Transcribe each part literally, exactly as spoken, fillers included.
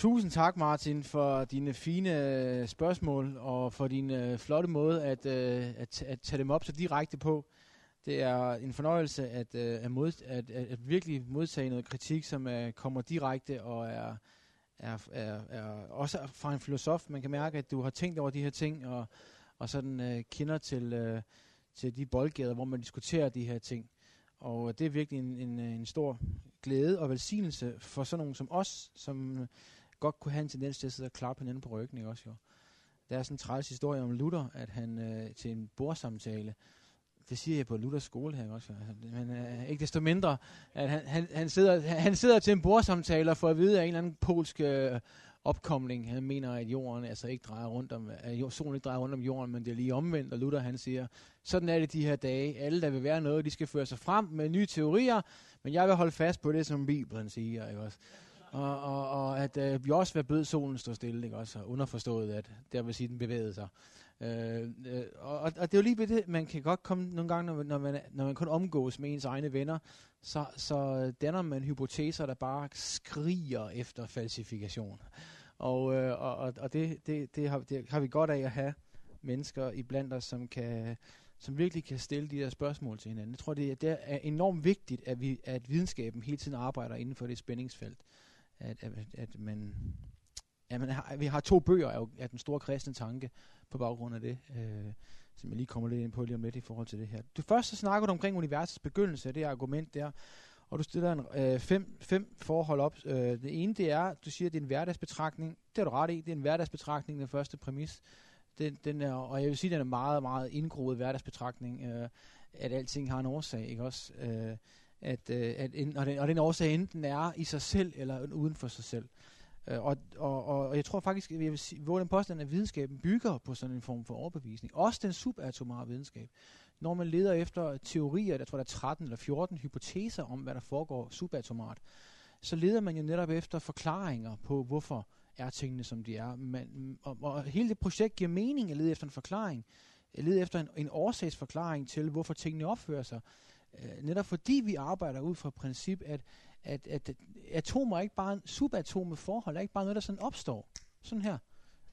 Tusind tak, Martin, for dine fine spørgsmål og for din øh, flotte måde at, øh, at, at tage dem op så direkte på. Det er en fornøjelse at, øh, at, mod, at, at virkelig modtage noget kritik, som øh, kommer direkte og er, er, er, er også fra en filosof. Man kan mærke, at du har tænkt over de her ting og, og sådan øh, kender til, øh, til de boldgader, hvor man diskuterer de her ting. Og det er virkelig en, en, en stor glæde og velsignelse for sådan nogen som os, som godt kunne have en tendens til at sidde og klappe hinanden på ryggen, ikke også jo. Der er sådan en træls historie om Luther, at han øh, til en bordsamtale, det siger jeg på Luthers skole her også, altså, men øh, ikke desto mindre, at han, han, han, sidder, han sidder til en bordsamtale og får at vide af en eller anden polsk øh, opkomling, han mener, at jorden altså ikke drejer rundt om, at solen ikke drejer rundt om jorden, men det er lige omvendt, og Luther han siger, sådan er det de her dage, alle der vil være noget, de skal føre sig frem med nye teorier, men jeg vil holde fast på det, som Bibelen siger, ikke også. Og, og, og at øh, vi også var bød solen stå stille, ikke også, og underforstået, at der vil sige, den bevægede sig. Øh, øh, og, og det er jo lige ved det, man kan godt komme nogle gange, når, når, man, når man kun omgås med ens egne venner, så, så danner man hypoteser, der bare skriger efter falsifikation. Og, øh, og, og det, det, det, har, det har vi godt af at have mennesker iblandt os, som, kan, som virkelig kan stille de der spørgsmål til hinanden. Jeg tror, det, det er enormt vigtigt, at, vi, at videnskaben hele tiden arbejder inden for det spændingsfelt. At, at, at, man, at, man har, at vi har to bøger af, af den store kristne tanke på baggrund af det, øh, som jeg lige kommer lidt ind på lige om lidt i forhold til det her. Du først så snakker du omkring universets begyndelse af det argument der, og du stiller en, øh, fem, fem forhold op. Øh, det ene det er, du siger, at det er en hverdagsbetragtning. Det er du ret i, det er en hverdagsbetragtning, den første præmis. Den, den er, og jeg vil sige, at den er meget, meget indgroet hverdagsbetragtning, øh, at alting har en årsag, ikke også? Øh, At, øh, at en, og, den, og den årsag enten er i sig selv eller uden for sig selv. Øh, og, og, og jeg tror faktisk, at jeg vil sige, hvor den påstand af videnskaben bygger på sådan en form for overbevisning. Også den subatomare videnskab. Når man leder efter teorier, der tror der er tretten eller fjorten hypoteser om, hvad der foregår subatomart, så leder man jo netop efter forklaringer på, hvorfor er tingene, som de er. Man, og, og hele det projekt giver mening at lede efter en forklaring. At lede efter en, en årsagsforklaring til, hvorfor tingene opfører sig. Netop fordi vi arbejder ud fra princip, at, at, at atomer er ikke bare en subatome forhold, er ikke bare noget, der sådan opstår. Sådan her.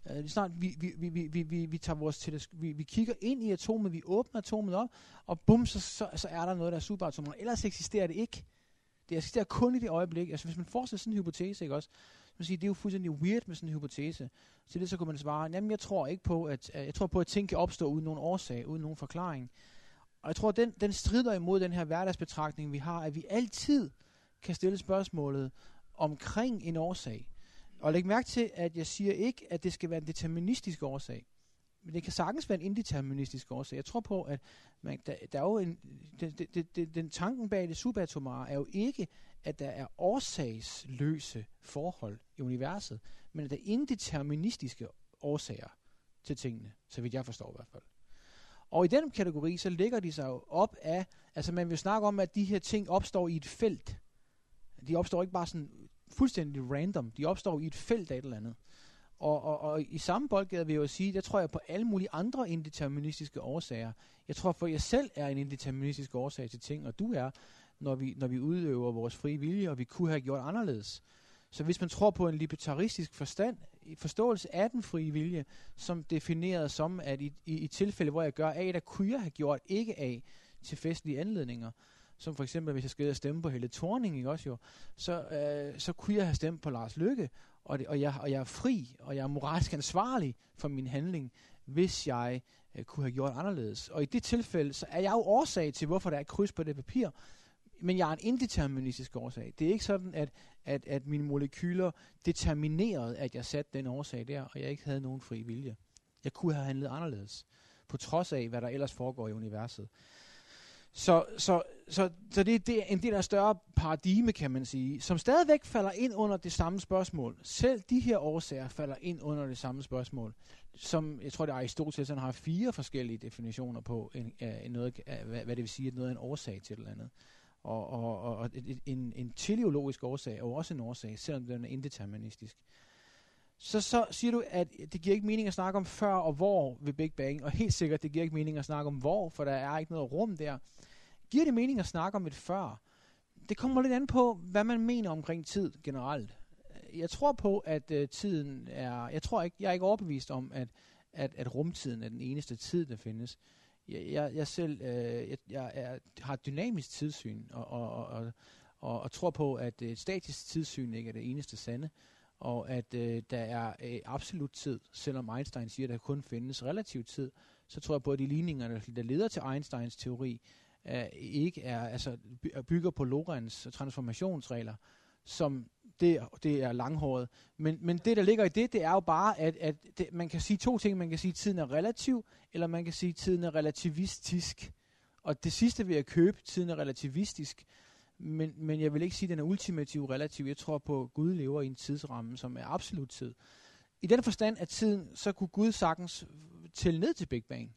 Uh, snart vi, vi, vi, vi, vi, vi tager vores telesk- vi, vi kigger ind i atomet, vi åbner atomet op, og bum, så, så, så er der noget, der er subatomerne. Ellers eksisterer det ikke. Det eksisterer kun i det øjeblik. Altså hvis man forestiller sådan en hypotese, ikke også? Man siger, det er jo fuldstændig weird med sådan en hypotese. Så det så kunne man svare, jamen jeg tror ikke på, at, jeg tror på, at ting kan opstå uden nogen årsag, uden nogen forklaring. Og jeg tror, den, den strider imod den her hverdagsbetragtning, vi har, at vi altid kan stille spørgsmålet omkring en årsag. Og læg mærke til, at jeg siger ikke, at det skal være en deterministisk årsag. Men det kan sagtens være en indeterministisk årsag. Jeg tror på, at man, der, der er jo en, den, den, den, den tanken bag det subatomare er jo ikke, at der er årsagsløse forhold i universet, men at der er indeterministiske årsager til tingene, så vidt jeg forstår i hvert fald. Og i den kategori, så ligger de sig jo op af, altså man vil snakke om, at de her ting opstår i et felt. De opstår ikke bare sådan fuldstændig random, de opstår i et felt af et eller andet. Og, og, og i samme boldgade vil jeg jo sige, der tror jeg på alle mulige andre indeterministiske årsager. Jeg tror for, at jeg selv er en indeterministisk årsag til ting, og du er, når vi, når vi udøver vores frie vilje, og vi kunne have gjort anderledes. Så hvis man tror på en libertaristisk forstand, forståelse af den frie vilje, som defineret som, at i, i, i tilfælde, hvor jeg gør A, der kunne jeg have gjort ikke A til festlige anledninger, som for eksempel, hvis jeg skal stemme på Helle Thorning, ikke også jo, så, øh, så kunne jeg have stemt på Lars Løkke, og, det, og, jeg, og jeg er fri, og jeg er moralsk ansvarlig for min handling, hvis jeg øh, kunne have gjort anderledes. Og i det tilfælde, så er jeg jo årsag til, hvorfor der er et kryds på det papir, men jeg er en indeterministisk årsag. Det er ikke sådan, at, at, at mine molekyler determinerede, at jeg satte den årsag der, og jeg ikke havde nogen fri vilje. Jeg kunne have handlet anderledes, på trods af, hvad der ellers foregår i universet. Så, så, så, så det er det, en del af større paradigme, kan man sige, som stadigvæk falder ind under det samme spørgsmål. Selv de her årsager falder ind under det samme spørgsmål, som jeg tror, det er Aristoteles, han har fire forskellige definitioner på, en, en noget, hvad det vil sige, at noget er en årsag til et eller andet. Og, og, og en, en teleologisk årsag er jo også en årsag, selvom den er indeterministisk. Så, så siger du, at det giver ikke mening at snakke om før og hvor ved Big Bang, og helt sikkert, det giver ikke mening at snakke om hvor, for der er ikke noget rum der. Giver det mening at snakke om et før? Det kommer lidt an på, hvad man mener omkring tid generelt. jeg tror på, at øh, tiden er... Jeg tror ikke, jeg er ikke overbevist om, at, at, at rumtiden er den eneste tid, der findes. Jeg, jeg, jeg selv øh, jeg, jeg er, har et dynamisk tidssyn, og, og, og, og, og tror på, at et statisk tidssyn ikke er det eneste sande, og at øh, der er øh, absolut tid. Selvom Einstein siger, at der kun findes relativ tid, så tror jeg på, at de ligninger, der leder til Einsteins teori, er, ikke er, altså bygger på Lorentz transformationsregler, som det, det er langhåret. Men, men det, der ligger i det, det er jo bare, at, at det, man kan sige to ting. Man kan sige, at tiden er relativ, eller man kan sige, at tiden er relativistisk. Og det sidste vil jeg købe, tiden er relativistisk. Men, men jeg vil ikke sige, at den er ultimativ relativ. Jeg tror på, at Gud lever i en tidsramme, som er absolut tid. I den forstand af tiden, så kunne Gud sagtens tælle ned til Big Bang.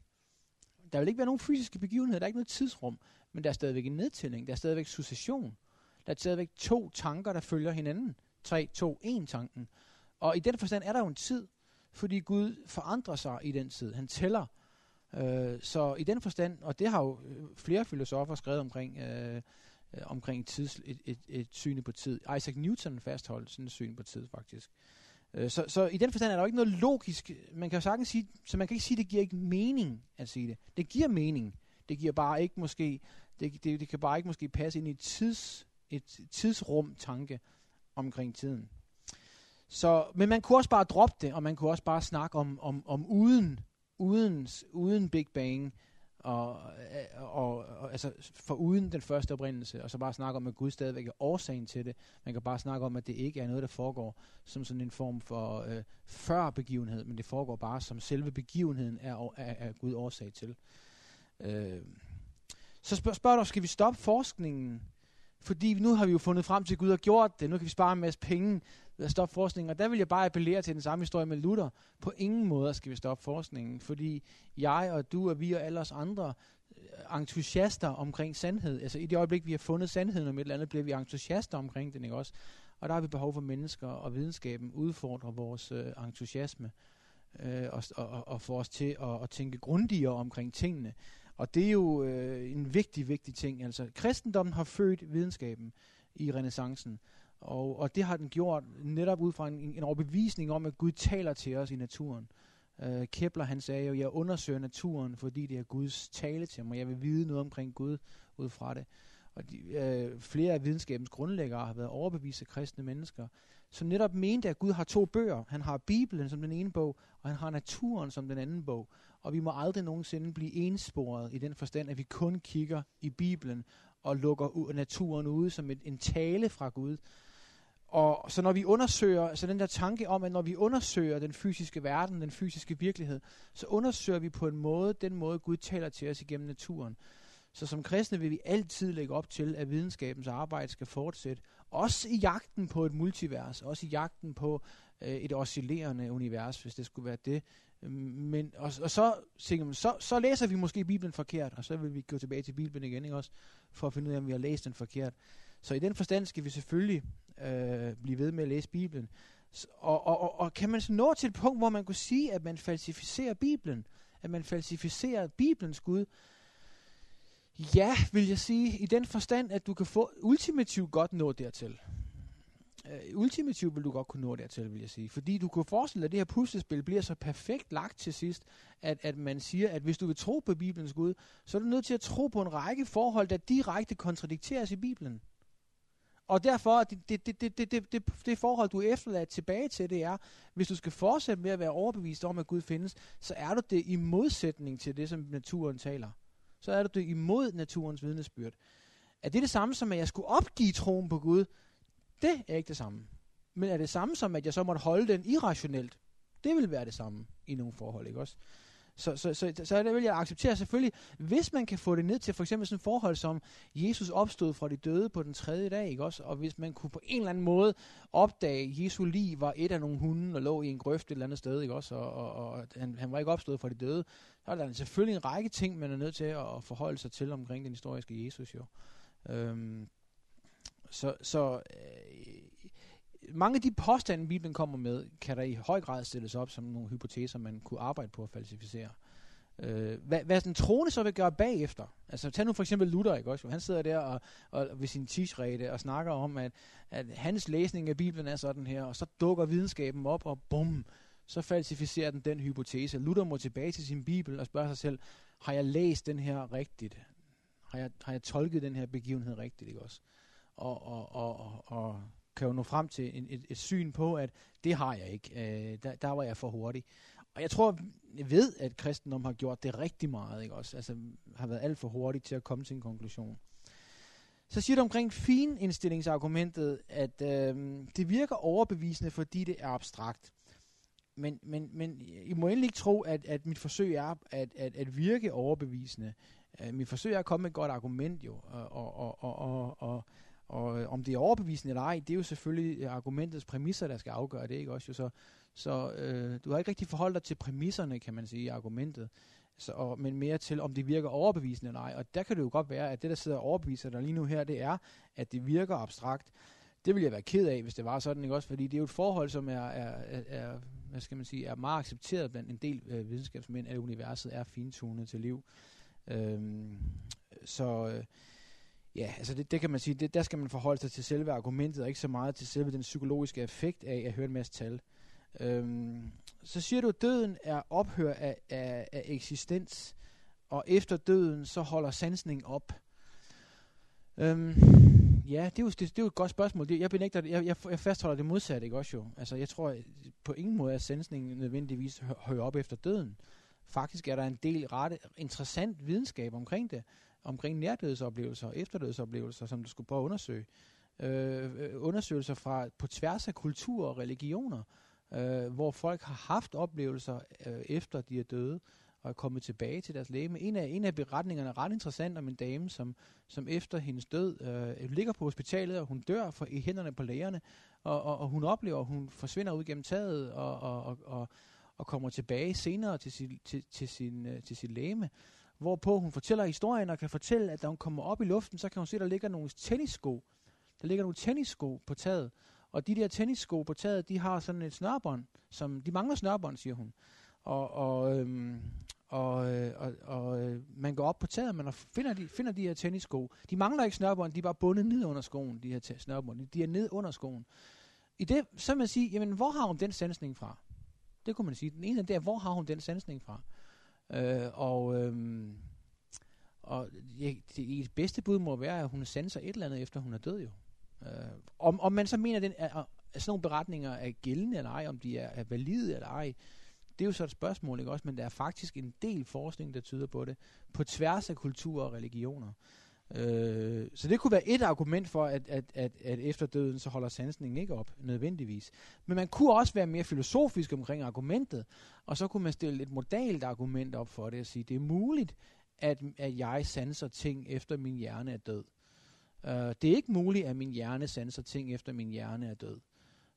Der vil ikke være nogen fysiske begivenheder, der er ikke noget tidsrum, men der er stadigvæk en nedtælling, der er stadigvæk succession. Der er stadigvæk to tanker, der følger hinanden. tre, to, en tanken. Og i den forstand er der jo en tid, fordi Gud forandrer sig i den tid. Han tæller. Øh, så i den forstand, og det har jo flere filosofer skrevet omkring, øh, omkring tids, et, et, et syn på tid. Isaac Newton fastholdt sådan et syn på tid, faktisk. Øh, så, så i den forstand er der jo ikke noget logisk. Man kan jo sagtens sige, så man kan ikke sige, at det giver ikke mening at sige det. Det giver mening. Det giver bare ikke måske, det, det, det kan bare ikke måske passe ind i tids... et tidsrum-tanke omkring tiden. Så, men man kunne også bare droppe det, og man kunne også bare snakke om, om, om uden, uden, uden Big Bang, og, og, og, og, altså for uden den første oprindelse, og så bare snakke om, at Gud stadigvæk er årsagen til det. Man kan bare snakke om, at det ikke er noget, der foregår som sådan en form for øh, før-begivenhed, men det foregår bare som selve begivenheden er, er, er Gud årsag til. Øh. Så spørger spørg du, skal vi stoppe forskningen? Fordi nu har vi jo fundet frem til, at Gud har gjort det. Nu kan vi spare en masse penge ved at stoppe forskningen. Og der vil jeg bare appellere til den samme historie med Luther. På ingen måde skal vi stoppe forskningen. Fordi jeg og du og vi og alle os andre entusiaster omkring sandhed. Altså i det øjeblik, vi har fundet sandheden om et eller andet, bliver vi entusiaster omkring den, ikke også? Og der har vi behov for mennesker og videnskaben udfordrer vores øh, entusiasme. Øh, og, og, og få os til at, at tænke grundigere omkring tingene. Og det er jo øh, en vigtig, vigtig ting. Altså, kristendommen har født videnskaben i renæssancen, og, og det har den gjort netop ud fra en, en overbevisning om, at Gud taler til os i naturen. Øh, Kepler, han sagde jo, jeg undersøger naturen, fordi det er Guds tale til mig. Jeg vil vide noget omkring Gud ud fra det. Og de, øh, flere af videnskabens grundlæggere har været overbevist af kristne mennesker, som netop mente, at Gud har to bøger. Han har Bibelen som den ene bog, og han har naturen som den anden bog. Og vi må aldrig nogensinde blive ensporet i den forstand, at vi kun kigger i Bibelen og lukker naturen ude som et, en tale fra Gud. Og så når vi undersøger, så den der tanke om, at når vi undersøger den fysiske verden, den fysiske virkelighed, så undersøger vi på en måde, den måde Gud taler til os igennem naturen. Så som kristne vil vi altid lægge op til, at videnskabens arbejde skal fortsætte. Også i jagten på et multivers, også i jagten på øh, et oscillerende univers, hvis det skulle være det. Men, og, og så, så, så læser vi måske Bibelen forkert, og så vil vi gå tilbage til Bibelen igen, ikke også, for at finde ud af, om vi har læst den forkert. Så i den forstand skal vi selvfølgelig øh, blive ved med at læse Bibelen. S- og, og, og, og kan man så nå til et punkt, hvor man kunne sige, at man falsificerer Bibelen, at man falsificerer Bibelens Gud? Ja, vil jeg sige, i den forstand, at du kan få ultimativt godt nå dertil. Uh, ultimativt vil du godt kunne nå dertil, vil jeg sige. Fordi du kan forestille dig, at det her puslespil bliver så perfekt lagt til sidst, at, at man siger, at hvis du vil tro på Bibelens Gud, så er du nødt til at tro på en række forhold, der direkte kontradikteres i Bibelen. Og derfor, det, det, det, det, det, det, det forhold, du er efterladt tilbage til, det er, hvis du skal fortsætte med at være overbevist om, at Gud findes, så er du det i modsætning til det, som naturen taler. Så er du det imod naturens vidnesbyrd. Er det det samme som, at jeg skulle opgive troen på Gud? Det er ikke det samme. Men er det samme som, at jeg så måtte holde den irrationelt? Det vil være det samme i nogle forhold, ikke også? Så, så, så, så, så det vil jeg acceptere selvfølgelig, hvis man kan få det ned til for eksempel sådan et forhold som, Jesus opstod fra de døde på den tredje dag, ikke også? Og hvis man kunne på en eller anden måde opdage, at Jesu lig var et af nogle hunde og lå i en grøft et eller andet sted, ikke også? Og, og, og han, han var ikke opstået fra de døde, så er der selvfølgelig en række ting, man er nødt til at, at forholde sig til omkring den historiske Jesus, jo. Øhm, så så øh, mange af de påstande, Bibelen kommer med, kan der i høj grad stilles op som nogle hypoteser, man kunne arbejde på at falsificere. Øh, hvad, hvad sådan troende så vil gøre bagefter. Altså tag nu for eksempel Luther, ikke også? Han sidder der og, og ved sin tidsrede og snakker om, at, at hans læsning af Bibelen er sådan her, og så dukker videnskaben op, og bum, så falsificerer den den hypotese. Luther må tilbage til sin Bibel og spørger sig selv, har jeg læst den her rigtigt? Har jeg, har jeg tolket den her begivenhed rigtigt, ikke også? Og, og, og, og, og kan jo nå frem til en, et, et syn på, at det har jeg ikke. Øh, der, der var jeg for hurtig. Og jeg tror, jeg ved, at kristendommen har gjort det rigtig meget, ikke også? Altså har været alt for hurtigt til at komme til en konklusion. Så siger det omkring finindstillingsargumentet, at øh, det virker overbevisende, fordi det er abstrakt. Men, men, men I må endelig ikke tro, at, at mit forsøg er at, at, at virke overbevisende. Uh, mit forsøg er at komme med et godt argument, jo. Og, og, og, og, og, og, og om det er overbevisende eller ej, det er jo selvfølgelig argumentets præmisser, der skal afgøre det, ikke også? Jo, så så øh, du har ikke rigtig forholdt dig til præmisserne, kan man sige, i argumentet, så, og, men mere til, om det virker overbevisende eller ej. Og der kan det jo godt være, at det, der sidder og overbeviser dig lige nu her, det er, at det virker abstrakt. Det ville jeg være ked af, hvis det var sådan, ikke også? Fordi det er jo et forhold, som er, er, er, hvad skal man sige, er meget accepteret blandt en del øh, videnskabsmænd, at universet er fintunet til liv. Øhm, så øh, ja, altså det, det kan man sige, det, der skal man forholde sig til selve argumentet, og ikke så meget til selve den psykologiske effekt af at høre en masse tal. Øhm, så siger du, at døden er ophør af, af, af eksistens, og efter døden, så holder sansning op. Øhm, ja, det er, jo, det, det er jo et godt spørgsmål. Det, jeg benægter det, jeg, jeg, jeg fastholder det modsatte, ikke også jo? Altså jeg tror på ingen måde, at sansningen nødvendigvis hø, hører op efter døden. Faktisk er der en del ret interessant videnskab omkring det, omkring nærdødsoplevelser og efterdødsoplevelser, som du skulle prøve at undersøge. Øh, undersøgelser fra på tværs af kulturer og religioner, øh, hvor folk har haft oplevelser øh, efter de er døde og er kommet tilbage til deres legeme. En af, en af beretningerne er ret interessant om en dame, som, som efter hendes død øh, ligger på hospitalet, og hun dør for, i hænderne på lægerne, og, og, og hun oplever, at hun forsvinder ud gennem taget, og, og, og, og og kommer tilbage senere til sin, til, til sin, øh, til sin legeme, hvorpå hun fortæller historien og kan fortælle, at da hun kommer op i luften, så kan hun se, at der ligger nogle tennissko. Der ligger nogle tennissko på taget, og de der tennissko på taget, de har sådan et snørbånd, som de mangler snørbånd, siger hun. Og, og, øhm, og, øh, og, og øh, man går op på taget, man finder de, finder de her tennissko. De mangler ikke snørbånd, de er bare bundet ned under skoen, de her snørbånd. De er ned under skoen. I det, så vil man sige, jamen hvor har hun den sansning fra? Det kunne man sige. Den ene er der, hvor har hun den sansning fra? Øh, og øhm, og ja, det, det bedste bud må være, at hun sanser et eller andet, efter hun er død jo. Øh, om, om man så mener, den, at, at sådan nogle beretninger er gældende eller ej, om de er, er valide eller ej, det er jo så et spørgsmål, ikke også? Men der er faktisk en del forskning, der tyder på det, på tværs af kulturer og religioner. Øh, så det kunne være et argument for, at, at, at, at efter døden, så holder sansningen ikke op, nødvendigvis. Men man kunne også være mere filosofisk omkring argumentet, og så kunne man stille et modalt argument op for det, og sige, det er muligt, at, at jeg sanser ting, efter min hjerne er død. Øh, det er ikke muligt, at min hjerne sanser ting, efter min hjerne er død.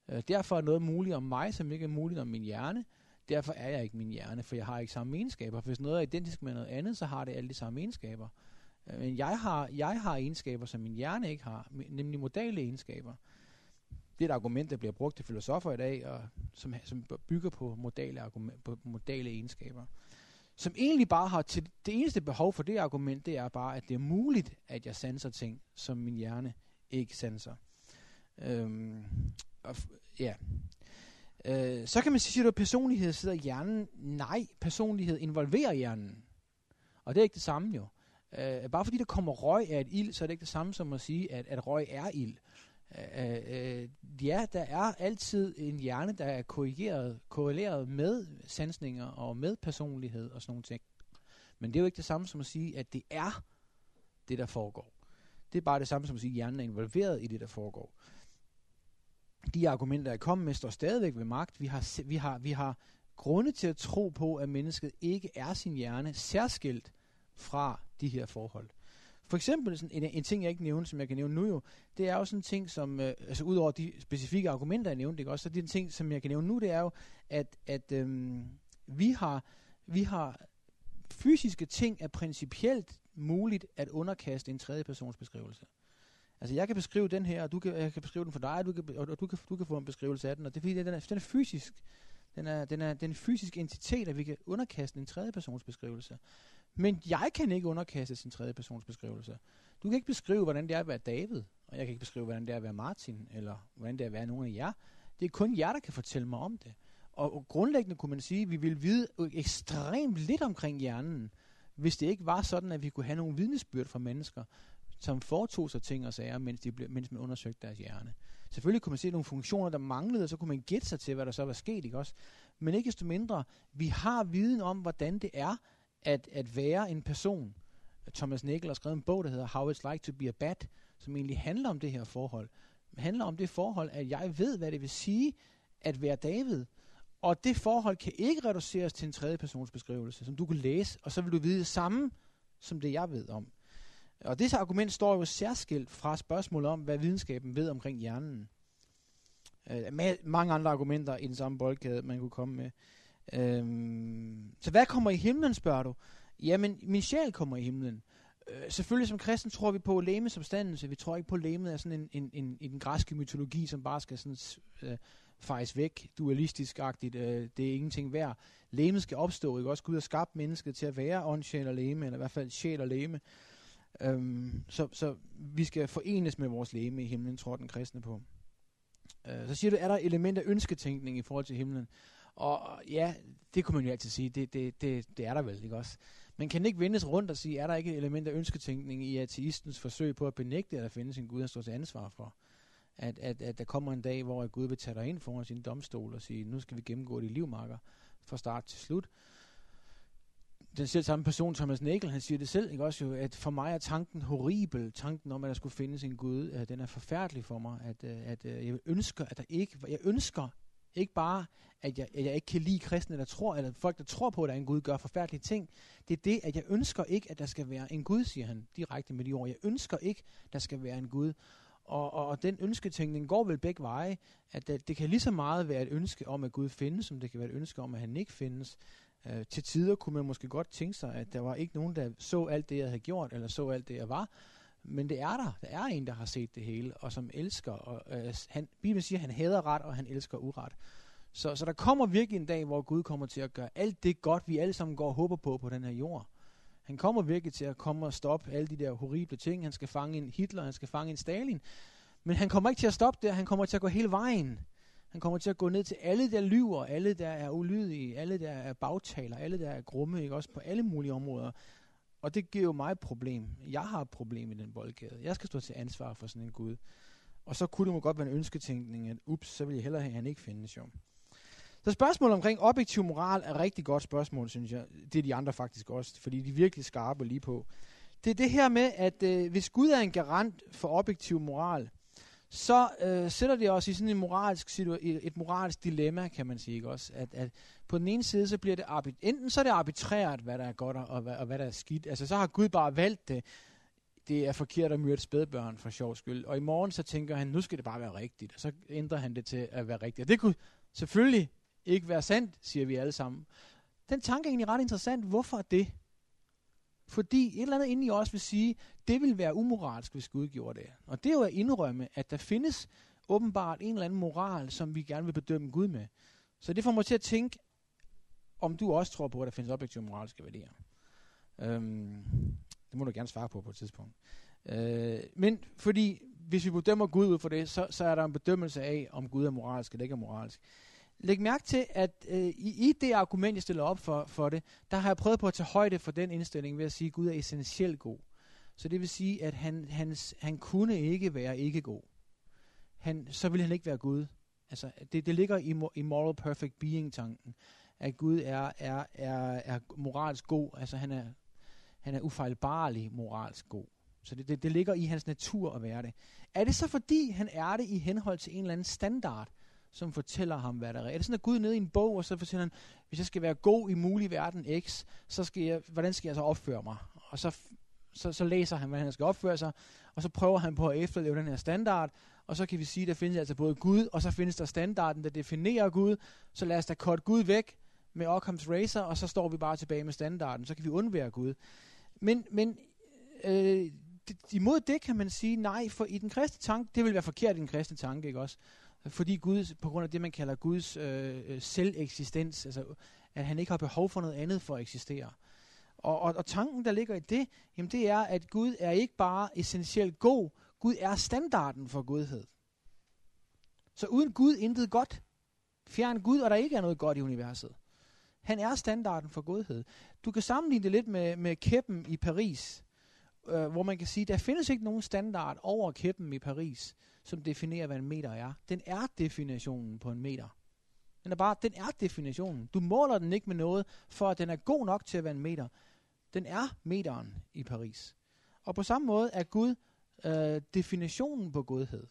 Øh, derfor er noget muligt om mig, som ikke er muligt om min hjerne. Derfor er jeg ikke min hjerne, for jeg har ikke samme egenskaber. Hvis noget er identisk med noget andet, så har det alle de samme egenskaber. Men jeg har, jeg har egenskaber, som min hjerne ikke har, nemlig modale egenskaber. Det er et argument, der bliver brugt til filosofer i dag, og som, som bygger på modale, argument, på modale egenskaber. Som egentlig bare har til det eneste behov for det argument, det er bare, at det er muligt, at jeg sanser ting, som min hjerne ikke sanser. Øhm, og f- ja. øh, så kan man sige, at personlighed sidder i hjernen. Nej, personlighed involverer hjernen. Og det er ikke det samme jo. Uh, bare fordi der kommer røg af et ild, så er det ikke det samme som at sige, at, at røg er ild. Uh, uh, ja, der er altid en hjerne, der er korrigeret, korreleret med sansninger og med personlighed og sådan nogle ting. Men det er jo ikke det samme som at sige, at det er det, der foregår. Det er bare det samme som at sige, at hjernen er involveret i det, der foregår. De argumenter, jeg kom med, står stadigvæk ved magt. Vi har, vi har, vi har grunde til at tro på, at mennesket ikke er sin hjerne særskilt fra de her forhold. For eksempel sådan en, en ting, jeg ikke nævner, som jeg kan nævne nu jo, det er jo sådan en ting, som, øh, altså ud over de specifikke argumenter, jeg nævnte, ikke også, så det er en ting, som jeg kan nævne nu, det er jo, at, at øhm, vi, har, vi har fysiske ting, er principielt muligt at underkaste en tredjepersons beskrivelse. Altså jeg kan beskrive den her, og du kan, jeg kan beskrive den for dig, og du kan, og du kan, du kan få en beskrivelse af den, og det er fordi, den er, den er fysisk. Den er, den er den fysiske entitet, at vi kan underkaste en tredjepersonsbeskrivelse. Men jeg kan ikke underkaste sin tredjepersonsbeskrivelse. Du kan ikke beskrive, hvordan det er at være David, og jeg kan ikke beskrive, hvordan det er at være Martin, eller hvordan det er at være nogen af jer. Det er kun jer, der kan fortælle mig om det. Og, og grundlæggende kunne man sige, at vi ville vide ekstremt lidt omkring hjernen, hvis det ikke var sådan, at vi kunne have nogle vidnesbyrd fra mennesker, som foretog sig ting og sager, mens, de ble, mens man undersøgte deres hjerne. Selvfølgelig kunne man se nogle funktioner, der manglede, og så kunne man gætte sig til, hvad der så var sket, ikke også? Men ikke desto mindre, vi har viden om, hvordan det er at, at være en person. Thomas Nickels har skrevet en bog, der hedder How It's Like to Be a Bat, som egentlig handler om det her forhold. Det handler om det forhold, at jeg ved, hvad det vil sige at være David. Og det forhold kan ikke reduceres til en tredjepersonsbeskrivelse, som du kan læse, og så vil du vide det samme, som det jeg ved om. Og det argument står jo særskilt fra spørgsmålet om, hvad videnskaben ved omkring hjernen. Øh, med mange andre argumenter i den samme boldgade, man kunne komme med. Øh, så hvad kommer i himlen, spørger du? Jamen, min sjæl kommer i himlen. Øh, selvfølgelig som kristen tror vi på legemes opstandelse. Vi tror ikke på, at legemet er sådan en, en, en, en, en græske mytologi, som bare skal sådan, øh, fejes væk, dualistisk-agtigt. Øh, det er ingenting værd. Legemet skal opstå, ikke også? Gud har skabt mennesket til at være ånd, sjæl og legeme, eller i hvert fald sjæl og legeme. Um, så, så vi skal forenes med vores legeme i himlen, tror den kristne på. Uh, så siger du, er der element af ønsketænkning i forhold til himlen? Og ja, det kunne man jo altid sige, det, det, det, det er der vel, ikke også? Man kan ikke vendes rundt og sige, er der ikke et element af ønsketænkning i ateistens forsøg på at benægte, at der findes en Gud, der står til ansvar for? At, at, at der kommer en dag, hvor Gud vil tage dig ind foran sin domstol og sige, nu skal vi gennemgå de livmarker fra start til slut. Den selv samme person, Thomas Nickels, han siger det selv, ikke også jo, at for mig er tanken horribel, tanken om, at der skulle findes en Gud, øh, den er forfærdelig for mig, at, øh, at øh, jeg ønsker, at der ikke, jeg ønsker ikke bare, at jeg, at jeg ikke kan lide kristne, der tror, eller folk, der tror på, at der er en Gud, gør forfærdelige ting. Det er det, at jeg ønsker ikke, at der skal være en Gud, siger han direkte med de ord. Jeg ønsker ikke, at der skal være en Gud. Og, og, og den ønsketænkning går vel begge veje, at, at det kan lige så meget være et ønske om, at Gud findes, som det kan være et ønske om, at han ikke findes. Øh, til tider kunne man måske godt tænke sig, at der var ikke nogen, der så alt det, jeg havde gjort, eller så alt det, jeg var. Men det er der. Der er en, der har set det hele, og som elsker. Og, øh, han, Bibelen siger, at han hader ret, og han elsker uret. Så, så der kommer virkelig en dag, hvor Gud kommer til at gøre alt det godt, vi alle sammen går og håber på på den her jord. Han kommer virkelig til at komme og stoppe alle de der horrible ting. Han skal fange en Hitler, han skal fange en Stalin. Men han kommer ikke til at stoppe der, han kommer til at gå hele vejen. Han kommer til at gå ned til alle, der lyver, alle, der er ulydige, alle, der er bagtaler, alle, der er grumme, ikke? Også på alle mulige områder. Og det giver jo mig et problem. Jeg har et problem i den boldgade. Jeg skal stå til ansvar for sådan en Gud. Og så kunne det jo godt være en ønsketænkning, at ups, så vil jeg hellere have, at han ikke findes jo. Så spørgsmålet omkring objektiv moral er et rigtig godt spørgsmål, synes jeg. Det er de andre faktisk også, fordi de er virkelig skarpe lige på. Det er det her med, at øh, hvis Gud er en garant for objektiv moral, så øh, sætter det også i sådan en moralsk situ- et moralsk dilemma, kan man sige, ikke også? At, at på den ene side, så bliver det arbit- enten så er det arbitrært, hvad der er godt og, og, og hvad der er skidt. Altså, så har Gud bare valgt det. Det er forkert at myrde spædbørn, for sjov skyld. Og i morgen, så tænker han, nu skal det bare være rigtigt. Og så ændrer han det til at være rigtigt. Og det kunne selvfølgelig ikke være sandt, siger vi alle sammen. Den tanke er egentlig ret interessant. Hvorfor det? Fordi et eller andet inde i os vil sige, det vil være umoralsk, hvis Gud gjorde det. Og det er jo at indrømme, at der findes åbenbart en eller anden moral, som vi gerne vil bedømme Gud med. Så det får mig til at tænke, om du også tror på, at der findes objektive moralske værdier. Øhm, det må du gerne svare på på et tidspunkt. Øh, men fordi, hvis vi bedømmer Gud ud for det, så, så er der en bedømmelse af, om Gud er moralsk eller ikke er moralsk. Læg mærke til, at øh, i, i det argument, jeg stiller op for, for det, der har jeg prøvet på at tage højde for den indstilling ved at sige, at Gud er essentielt god. Så det vil sige, at han, hans, han kunne ikke være ikke god. Han, så ville han ikke være Gud. Altså, det, det ligger i, i moral perfect being-tanken, at Gud er, er, er, er moralsk god. Altså, han er, han er ufejlbarlig moralsk god. Så det, det, det ligger i hans natur at være det. Er det så, fordi han er det i henhold til en eller anden standard, som fortæller ham, hvad der er? Er det sådan, at Gud nede i en bog, og så fortæller han, hvis jeg skal være god i mulig verden X, så skal jeg, hvordan skal jeg så opføre mig? Og så, så, så læser han, hvordan han skal opføre sig, og så prøver han på at efterleve den her standard, og så kan vi sige, der findes altså både Gud, og så findes der standarden, der definerer Gud, så lad os da korte Gud væk med Occam's Razor, og så står vi bare tilbage med standarden, så kan vi undvære Gud. Men, men øh, imod det kan man sige, nej, for i den kristne tanke, det vil være forkert i den kristne tanke, ikke også? fordi Gud, på grund af det, man kalder Guds øh, selvexistens, altså at han ikke har behov for noget andet for at eksistere. Og, og, og tanken, der ligger i det, jamen det er, at Gud er ikke bare essentielt god, Gud er standarden for godhed. Så uden Gud, intet godt. Fjern Gud, og der ikke er noget godt i universet. Han er standarden for godhed. Du kan sammenligne det lidt med, med kæppen i Paris, øh, hvor man kan sige, der findes ikke nogen standard over kæppen i Paris, som definerer, hvad en meter er. Den er definitionen på en meter. Den er bare, den er definitionen. Du måler den ikke med noget, for at den er god nok til at være en meter. Den er meteren i Paris. Og på samme måde er Gud øh, definitionen på godhed.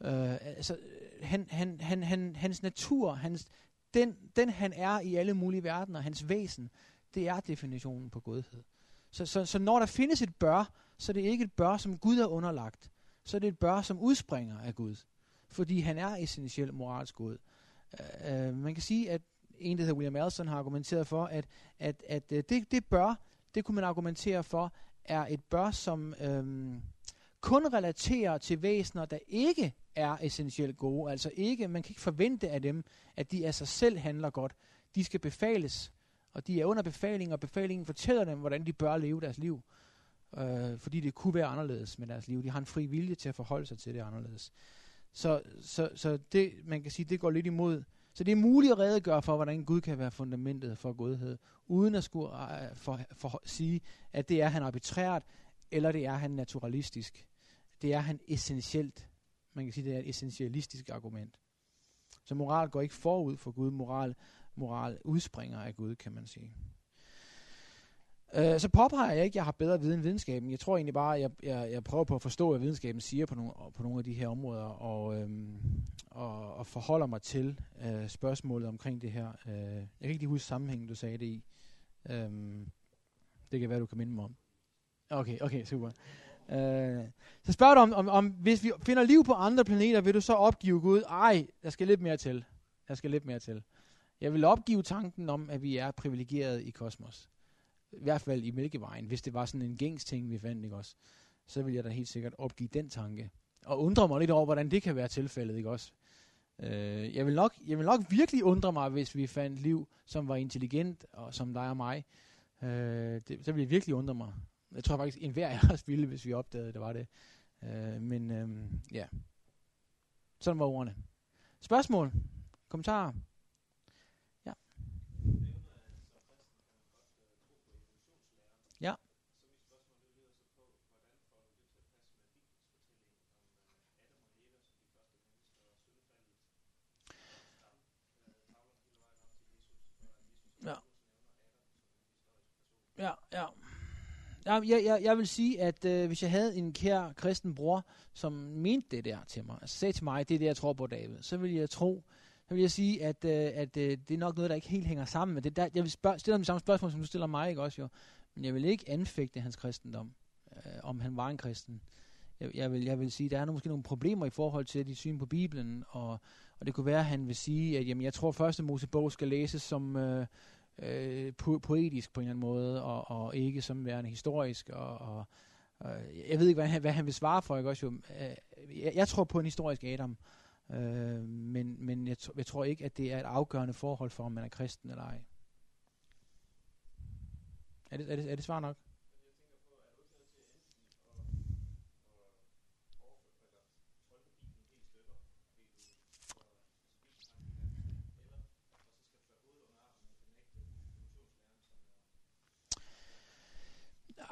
Øh, altså, han, han, han, han, hans natur, hans, den, den han er i alle mulige verdener, hans væsen, det er definitionen på godhed. Så, så, så når der findes et bør, så er det ikke et bør, som Gud er underlagt. Så er det et bør, som udspringer af Gud. Fordi han er essentielt moralsk god. Uh, man kan sige, at en, der hedder William Allison, har argumenteret for, at, at, at uh, det, det bør, det kunne man argumentere for, er et bør, som øhm, kun relaterer til væsener, der ikke er essentielt gode. Altså ikke, man kan ikke forvente af dem, at de af sig selv handler godt. De skal befales, og de er under befaling, og befalingen fortæller dem, hvordan de bør leve deres liv. Uh, fordi det kunne være anderledes med deres liv. De har en fri vilje til at forholde sig til det anderledes. Så, så, så det, man kan sige, det går lidt imod. Så det er muligt at redegøre for, hvordan Gud kan være fundamentet for godhed, uden at skulle uh, for, for, sige, at det er han arbitrært, eller det er han naturalistisk. Det er han essentielt. Man kan sige, det er et essentialistisk argument. Så moral går ikke forud for Gud. Moral, moral udspringer af Gud, kan man sige. Uh, så påpeger jeg ikke, at jeg har bedre viden end videnskaben. Jeg tror egentlig bare, at jeg, jeg, jeg prøver på at forstå, hvad videnskaben siger på nogle, på nogle af de her områder, og, øhm, og, og forholder mig til øh, spørgsmålet omkring det her. Øh, jeg kan ikke lige huske sammenhængen, du sagde det i. Øhm, det kan være, du kan minde mig om. Okay, okay, super. Øh, så spørger du, om, om, om hvis vi finder liv på andre planeter, vil du så opgive Gud? Ej, der skal lidt mere til. Der skal lidt mere til. Jeg vil opgive tanken om, at vi er privilegerede i kosmos. I hvert fald i Mælkevejen, hvis det var sådan en gængs ting, vi fandt, ikke også? Så ville jeg da helt sikkert opgive den tanke. Og undre mig lidt over, hvordan det kan være tilfældet, ikke også? Øh, jeg, vil nok, jeg vil nok virkelig undre mig, hvis vi fandt liv, som var intelligent, og som dig og mig. Øh, det, så ville jeg virkelig undre mig. Jeg tror faktisk, enhver af os ville, hvis vi opdagede, det var det. Øh, men øh, ja, sådan var ordene. Spørgsmål? Kommentarer? Ja, ja. Jeg, jeg, jeg vil sige, at øh, hvis jeg havde en kær kristen bror, som mente det der til mig, altså sagde til mig, det er det, jeg tror på, David, så vil jeg tro, så vil jeg sige, at, øh, at øh, det er nok noget, der ikke helt hænger sammen med det. Der, jeg vil spørge, stille ham det samme spørgsmål, som du stiller mig, ikke også jo? Men jeg vil ikke anfægte hans kristendom, øh, om han var en kristen. Jeg, jeg, vil, jeg vil sige, der er måske nogle problemer i forhold til dit syn på Bibelen, og, og det kunne være, at han vil sige, at jamen, jeg tror, at første Mosebog skal læses som... Øh, Øh, po- poetisk på en eller anden måde, og, og ikke som værende historisk. Og, og, og jeg ved ikke, hvad han, hvad han vil svare for. Ikke? Også jo, øh, jeg, jeg tror på en historisk Adam, øh, men, men jeg, t- jeg tror ikke, at det er et afgørende forhold for, om man er kristen eller ej. Er det, er det, er det svar nok?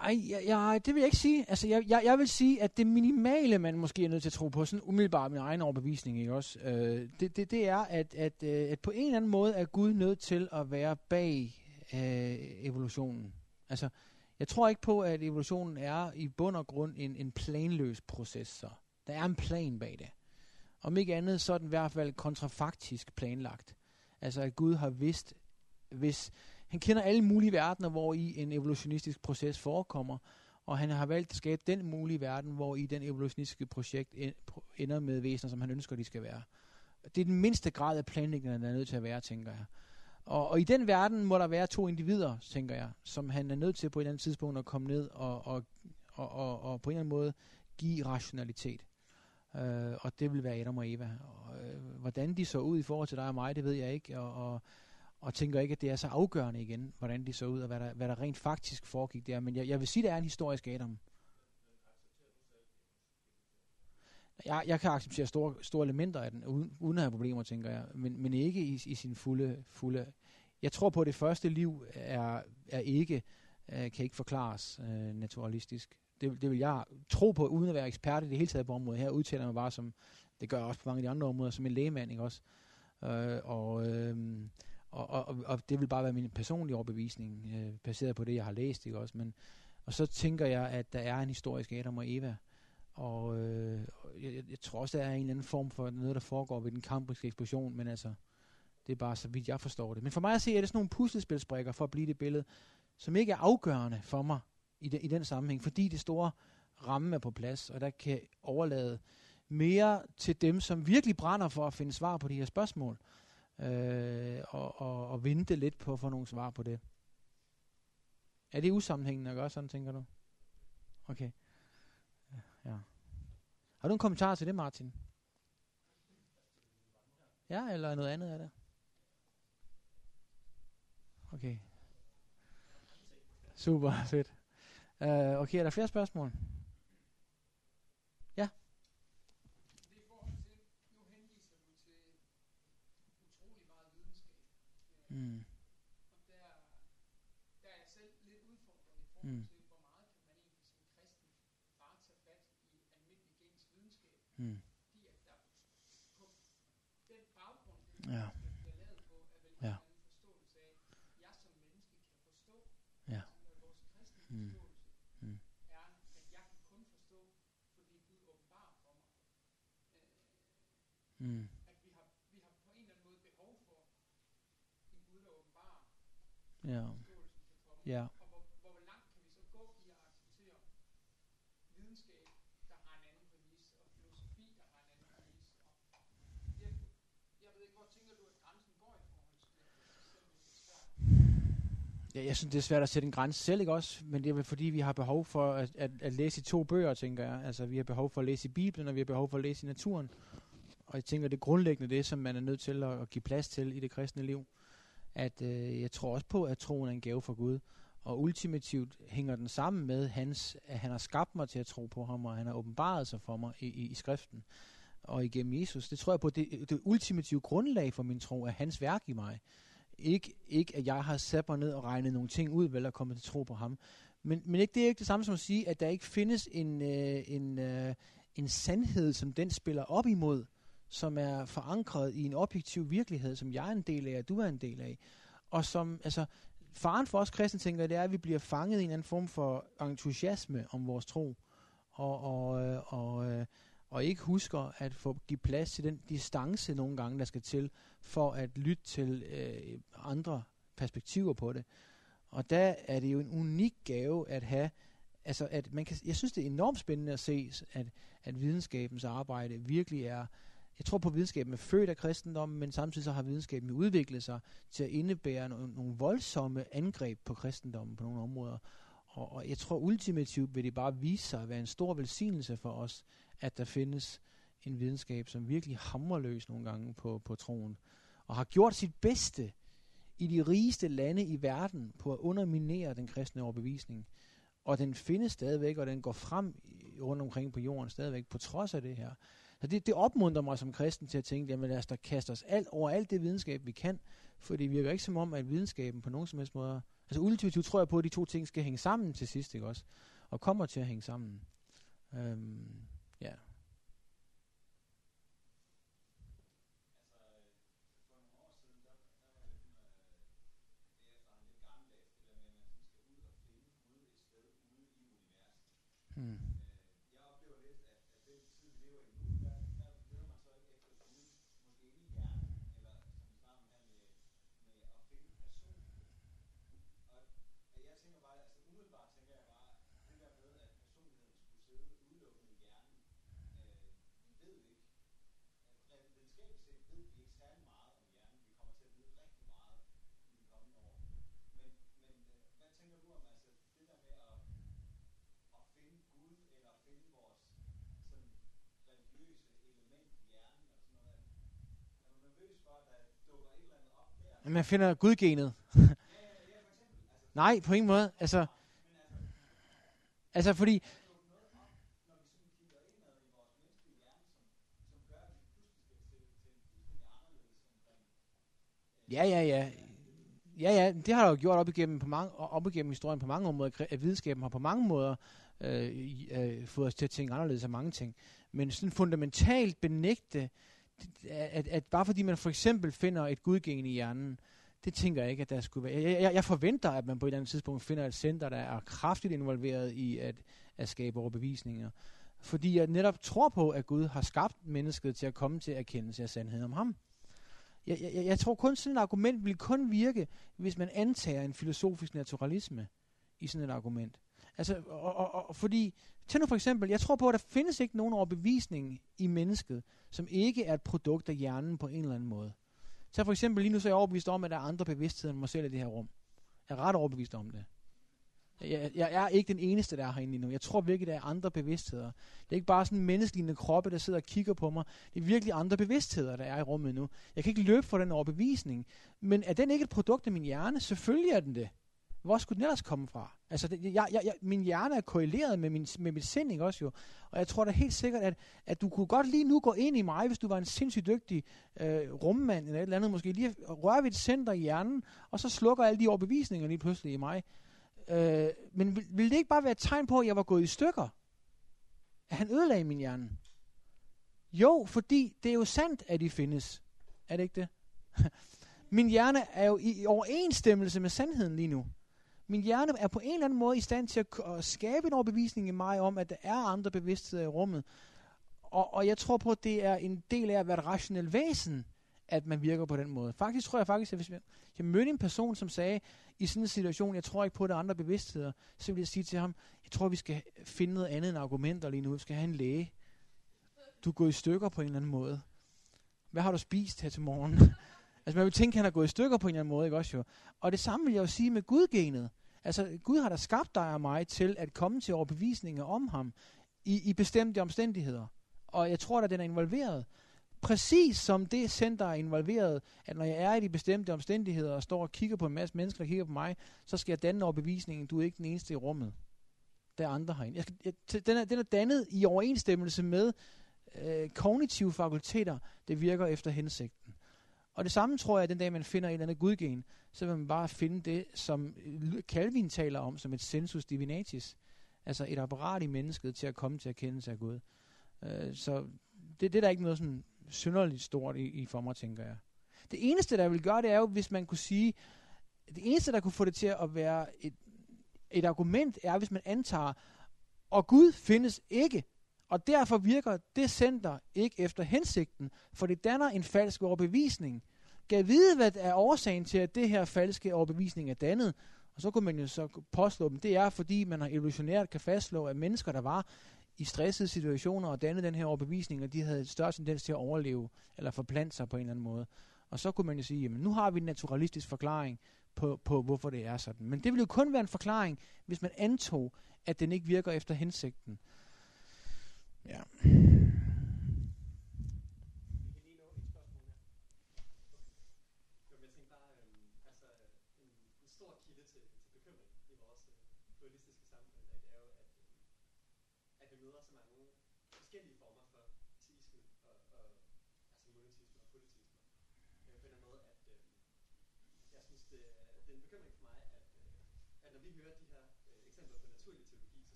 Ej, jeg, jeg, det vil jeg ikke sige. Altså, jeg, jeg, jeg vil sige, at det minimale, man måske er nødt til at tro på, sådan umiddelbart min egen overbevisning, ikke også? Øh, det, det, det er, at, at, at på en eller anden måde er Gud nødt til at være bag øh, evolutionen. Altså, jeg tror ikke på, at evolutionen er i bund og grund en, en planløs proces. Så. Der er en plan bag det. Om ikke andet, så er den i hvert fald kontrafaktisk planlagt. Altså, at Gud har vidst, hvis... Han kender alle mulige verdener, hvor i en evolutionistisk proces forekommer, og han har valgt at skabe den mulige verden, hvor i den evolutionistiske projekt ender med væsener, som han ønsker, de skal være. Det er den mindste grad af planlægning, der er nødt til at være, tænker jeg. Og, og i den verden må der være to individer, tænker jeg, som han er nødt til på et eller andet tidspunkt at komme ned og, og, og, og, og på en eller anden måde give rationalitet. øh, og det vil være Adam og Eva. Og, øh, hvordan de så ud i forhold til dig og mig, det ved jeg ikke, og, og, og tænker ikke, at det er så afgørende igen, hvordan de så ud, og hvad der, hvad der rent faktisk foregik der. Men jeg, jeg vil sige, at det er en historisk Adam. Jeg, jeg kan acceptere store, store elementer af den, uden, uden at have problemer, tænker jeg, men, men ikke i, i sin fulde, fulde... Jeg tror på, at det første liv er, er ikke, øh, kan ikke forklares øh, naturalistisk. Det, det vil jeg tro på, uden at være ekspert i det hele taget på området. Her udtaler man bare som, det gør jeg også på mange af de andre områder, som en lægemand, ikke også? Øh, og, øh, og, og, og det vil bare være min personlige overbevisning, øh, baseret på det, jeg har læst, ikke også? Men, og så tænker jeg, at der er en historisk Adam og Eva, og øh, jeg, jeg tror også, der er en eller anden form for noget, der foregår ved den kambriske eksplosion, men altså, det er bare så vidt jeg forstår det. Men for mig at se, er det sådan nogle puslespilsbrikker for at blive det billede, som ikke er afgørende for mig i, de, i den sammenhæng, fordi det store ramme er på plads, og der kan overlade mere til dem, som virkelig brænder for at finde svar på de her spørgsmål, øh, og, og, og vente lidt på at få nogle svar på det. Er det usammenhængende at gøre sådan, tænker du? Okay. Ja. Har du en kommentar til det, Martin? Ja, eller noget andet af det? Okay. Super, fedt. Uh, okay, er der flere spørgsmål? Ja? Det er i forhold til, nu henviser du til utrolig meget videnskab. Mm. Og der, der er selv lidt udfordret i forhold til, hvor meget kan man egentlig som kristen bare tage fat i almindelig gængs videnskab. Mm. Ja. Ja. Ja. Mm. Mm. Mm. Ja. Ja. Ja, jeg synes, det er svært at sætte en grænse selv, ikke også? Men det er vel fordi, vi har behov for at, at, at læse i to bøger, tænker jeg. Altså, vi har behov for at læse i Bibelen, og vi har behov for at læse i naturen. Og jeg tænker, det er grundlæggende det, som man er nødt til at, at give plads til i det kristne liv. At øh, jeg tror også på, at troen er en gave fra Gud. Og ultimativt hænger den sammen med, hans, at han har skabt mig til at tro på ham, og han har åbenbaret sig for mig i, i, i skriften. Og igennem Jesus. Det tror jeg på, det, det ultimative grundlag for min tro er hans værk i mig. Ikke, ikke at jeg har sat mig ned og regnet nogle ting ud, vel, og kommet til tro på ham. Men, men ikke, det er ikke det samme som at sige, at der ikke findes en, øh, en, øh, en sandhed, som den spiller op imod, som er forankret i en objektiv virkelighed, som jeg er en del af, og du er en del af. Og som, altså, faren for os kristne, tænker jeg, det er, at vi bliver fanget i en anden form for entusiasme om vores tro, og, og, øh, og, øh, og ikke husker at få give plads til den distance nogle gange, der skal til, for at lytte til øh, andre perspektiver på det. Og der er det jo en unik gave at have, altså at man kan, jeg synes det er enormt spændende at se, at, at videnskabens arbejde virkelig er, jeg tror på at videnskaben er født af kristendommen, men samtidig så har videnskaben udviklet sig til at indebære no- nogle voldsomme angreb på kristendommen på nogle områder. Og, og jeg tror ultimativt vil det bare vise sig at være en stor velsignelse for os, at der findes en videnskab, som virkelig hamrer løs nogle gange på, på troen, og har gjort sit bedste i de rigeste lande i verden på at underminere den kristne overbevisning. Og den findes stadigvæk, og den går frem rundt omkring på jorden stadigvæk, på trods af det her. Så det, det opmuntrer mig som kristen til at tænke, jamen lad os da kaste os alt over alt det videnskab, vi kan, for det virker ikke som om, at videnskaben på nogen som helst måde... Altså ultimativt tror jeg på, at de to ting skal hænge sammen til sidst, ikke også? Og kommer til at hænge sammen. Øhm, ja... Mm. Jeg oplever lidt, at, at den tid, vi lever i nu, der, der løber man så ikke efter Gud, måske ikke i hjernen, eller som vi snakker med, med at finde personen. Og, og jeg tænker bare, altså umiddelbart tænker jeg bare, det der med, at personligheden skulle sidde udelukkende i hjernen, at man finder gudgenet. Nej, på ingen måde. Altså, altså fordi... Ja, ja, ja. Ja, ja, det har der jo gjort op igennem, på mange, op igennem historien på mange områder, at videnskaben har på mange måder øh, øh, fået os til at tænke anderledes af mange ting. Men sådan fundamentalt benægte, at, at bare fordi man for eksempel finder et gudgen i hjernen, det tænker jeg ikke, at der skulle være. Jeg, jeg, jeg forventer, at man på et eller andet tidspunkt finder et center, der er kraftigt involveret i at, at skabe overbevisninger. Fordi jeg netop tror på, at Gud har skabt mennesket til at komme til erkendelse af sandheden om ham. Jeg, jeg, jeg tror kun, sådan et argument vil kun virke, hvis man antager en filosofisk naturalisme i sådan et argument. Altså, og, og, og, fordi, tag nu for eksempel, jeg tror på, at der findes ikke nogen overbevisning i mennesket, som ikke er et produkt af hjernen på en eller anden måde. Tag for eksempel, lige nu så er jeg overbevist om, at der er andre bevidstheder end mig selv i det her rum. Jeg er ret overbevist om det. Jeg, jeg er ikke den eneste, der er herinde lige nu. Jeg tror virkelig, der er andre bevidstheder. Det er ikke bare sådan menneskelige kroppe, der sidder og kigger på mig. Det er virkelig andre bevidstheder, der er i rummet nu. Jeg kan ikke løbe for den overbevisning. Men er den ikke et produkt af min hjerne? Selvfølgelig er den det. Hvor skulle den ellers komme fra? Altså, det, jeg, jeg, jeg, min hjerne er korreleret med, min, med mit sind også jo. Og jeg tror da helt sikkert, at, at du kunne godt lige nu gå ind i mig, hvis du var en sindssygt dygtig øh, rummand eller et eller andet. Måske lige røre ved et center i hjernen, og så slukker alle de overbevisninger lige pludselig i mig. Øh, men vil, vil det ikke bare være et tegn på, at jeg var gået i stykker? At han ødelagde min hjerne? Jo, fordi det er jo sandt, at de findes. Er det ikke det? Min hjerne er jo i overensstemmelse med sandheden lige nu. Min hjerne er på en eller anden måde i stand til at, at skabe en overbevisning i mig om, at der er andre bevidstheder i rummet. Og, og jeg tror på, at det er en del af at være et rationelt væsen, at man virker på den måde. Faktisk tror jeg faktisk, at hvis jeg mødte en person, som sagde, i sådan en situation, jeg tror ikke på, at der er andre bevidstheder, så vil jeg sige til ham, jeg tror, vi skal finde noget andet end argumenter lige nu. Vi skal have en læge. Du er gået i stykker på en eller anden måde. Hvad har du spist her til morgen? Altså man vil tænke, at han er gået i stykker på en eller anden måde, ikke også jo? Og det samme vil jeg jo sige med gudgenet. Altså Gud har da skabt dig og mig til at komme til overbevisninger om ham i, i bestemte omstændigheder. Og jeg tror, at den er involveret. Præcis som det center er involveret, at når jeg er i de bestemte omstændigheder og står og kigger på en masse mennesker og kigger på mig, så skal jeg danne overbevisningen, du er ikke den eneste i rummet. Der er andre herinde. Jeg skal, jeg, den, er, den er dannet i overensstemmelse med øh, kognitive fakulteter, det virker efter hensigten. Og det samme tror jeg, at den dag man finder et eller andet gudgen, så vil man bare finde det, som Calvin taler om, som et sensus divinatis. Altså et apparat i mennesket til at komme til at kende sig af Gud. Øh, så det, det er der ikke noget sådan... synderligt stort i, i for mig, tænker jeg. Det eneste, der vil gøre, det er jo, hvis man kunne sige, det eneste, der kunne få det til at være et, et argument, er, hvis man antager, og Gud findes ikke, og derfor virker det center ikke efter hensigten, for det danner en falsk overbevisning. Gav vide, hvad er årsagen til, at det her falske overbevisning er dannet, og så kunne man jo så påslå dem, det er, fordi man har evolutionært kan fastslå, at mennesker, der var i stressede situationer og dannede den her overbevisning, og de havde større tendens til at overleve eller forplante sig på en eller anden måde. Og så kunne man jo sige, jamen nu har vi en naturalistisk forklaring på, på, hvorfor det er sådan. Men det ville jo kun være en forklaring, hvis man antog, at den ikke virker efter hensigten. Ja.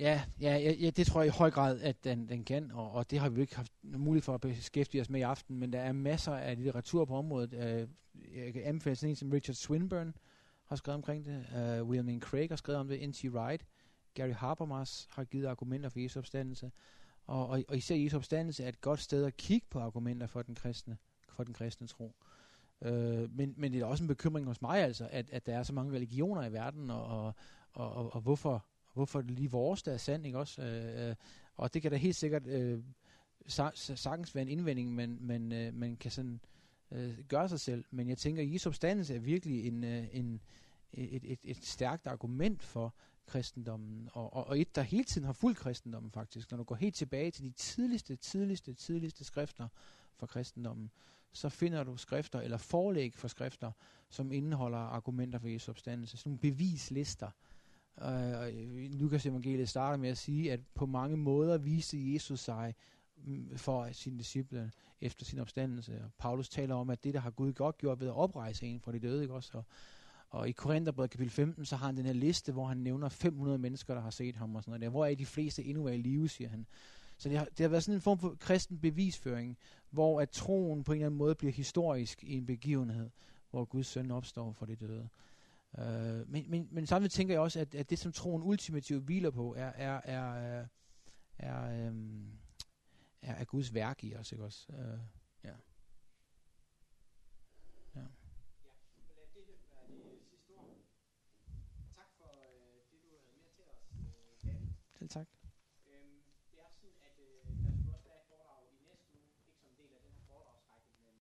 Ja, ja, ja, det tror jeg i høj grad, at den, den kan, og, og det har vi jo ikke haft mulighed for at beskæftige os med i aften, men der er masser af litteratur på området. Øh, jeg kan anbefale sådan en som Richard Swinburne har skrevet omkring det, øh, William Craig har skrevet om det, N T Wright, Gary Habermas har givet argumenter for Jesu opstandelse, og, og, og især Jesu opstandelse er et godt sted at kigge på argumenter for den kristne, for den kristne tro. Øh, men, men det er også en bekymring hos mig altså, at, at der er så mange religioner i verden, og, og, og, og hvorfor... hvorfor er det lige vores, der er sand, ikke også? Øh, og det kan da helt sikkert øh, sagtens være en indvending, men man, øh, man kan sådan øh, gøre sig selv. Men jeg tænker, i substans er virkelig en, øh, en, et, et, et stærkt argument for kristendommen, og, og, og et, der hele tiden har fulgt kristendommen faktisk. Når du går helt tilbage til de tidligste, tidligste, tidligste skrifter fra kristendommen, så finder du skrifter, eller forlæg for skrifter, som indeholder argumenter for Jesu opstandelse. Sådan nogle bevislister. Uh, Lukas evangeliet starter med at sige, at på mange måder viste Jesus sig for sine disciple efter sin opstandelse. Og Paulus taler om, at det, der har Gud godt gjort ved at oprejse en fra de døde, ikke også? Og, og i Korintherbrevet kapitel femten, så har han den her liste, hvor han nævner fem hundrede mennesker, der har set ham og sådan noget der. Hvor er de fleste endnu er i live, siger han. Så det har, det har været sådan en form for kristen bevisføring, hvor at troen på en eller anden måde bliver historisk i en begivenhed, hvor Guds søn opstår for de døde. Øh, men, men, men samtidig tænker jeg også, at, at det, som troen ultimativt hviler på, er, er, er, er, er, er, er Guds værk i os, ikke også? Øh,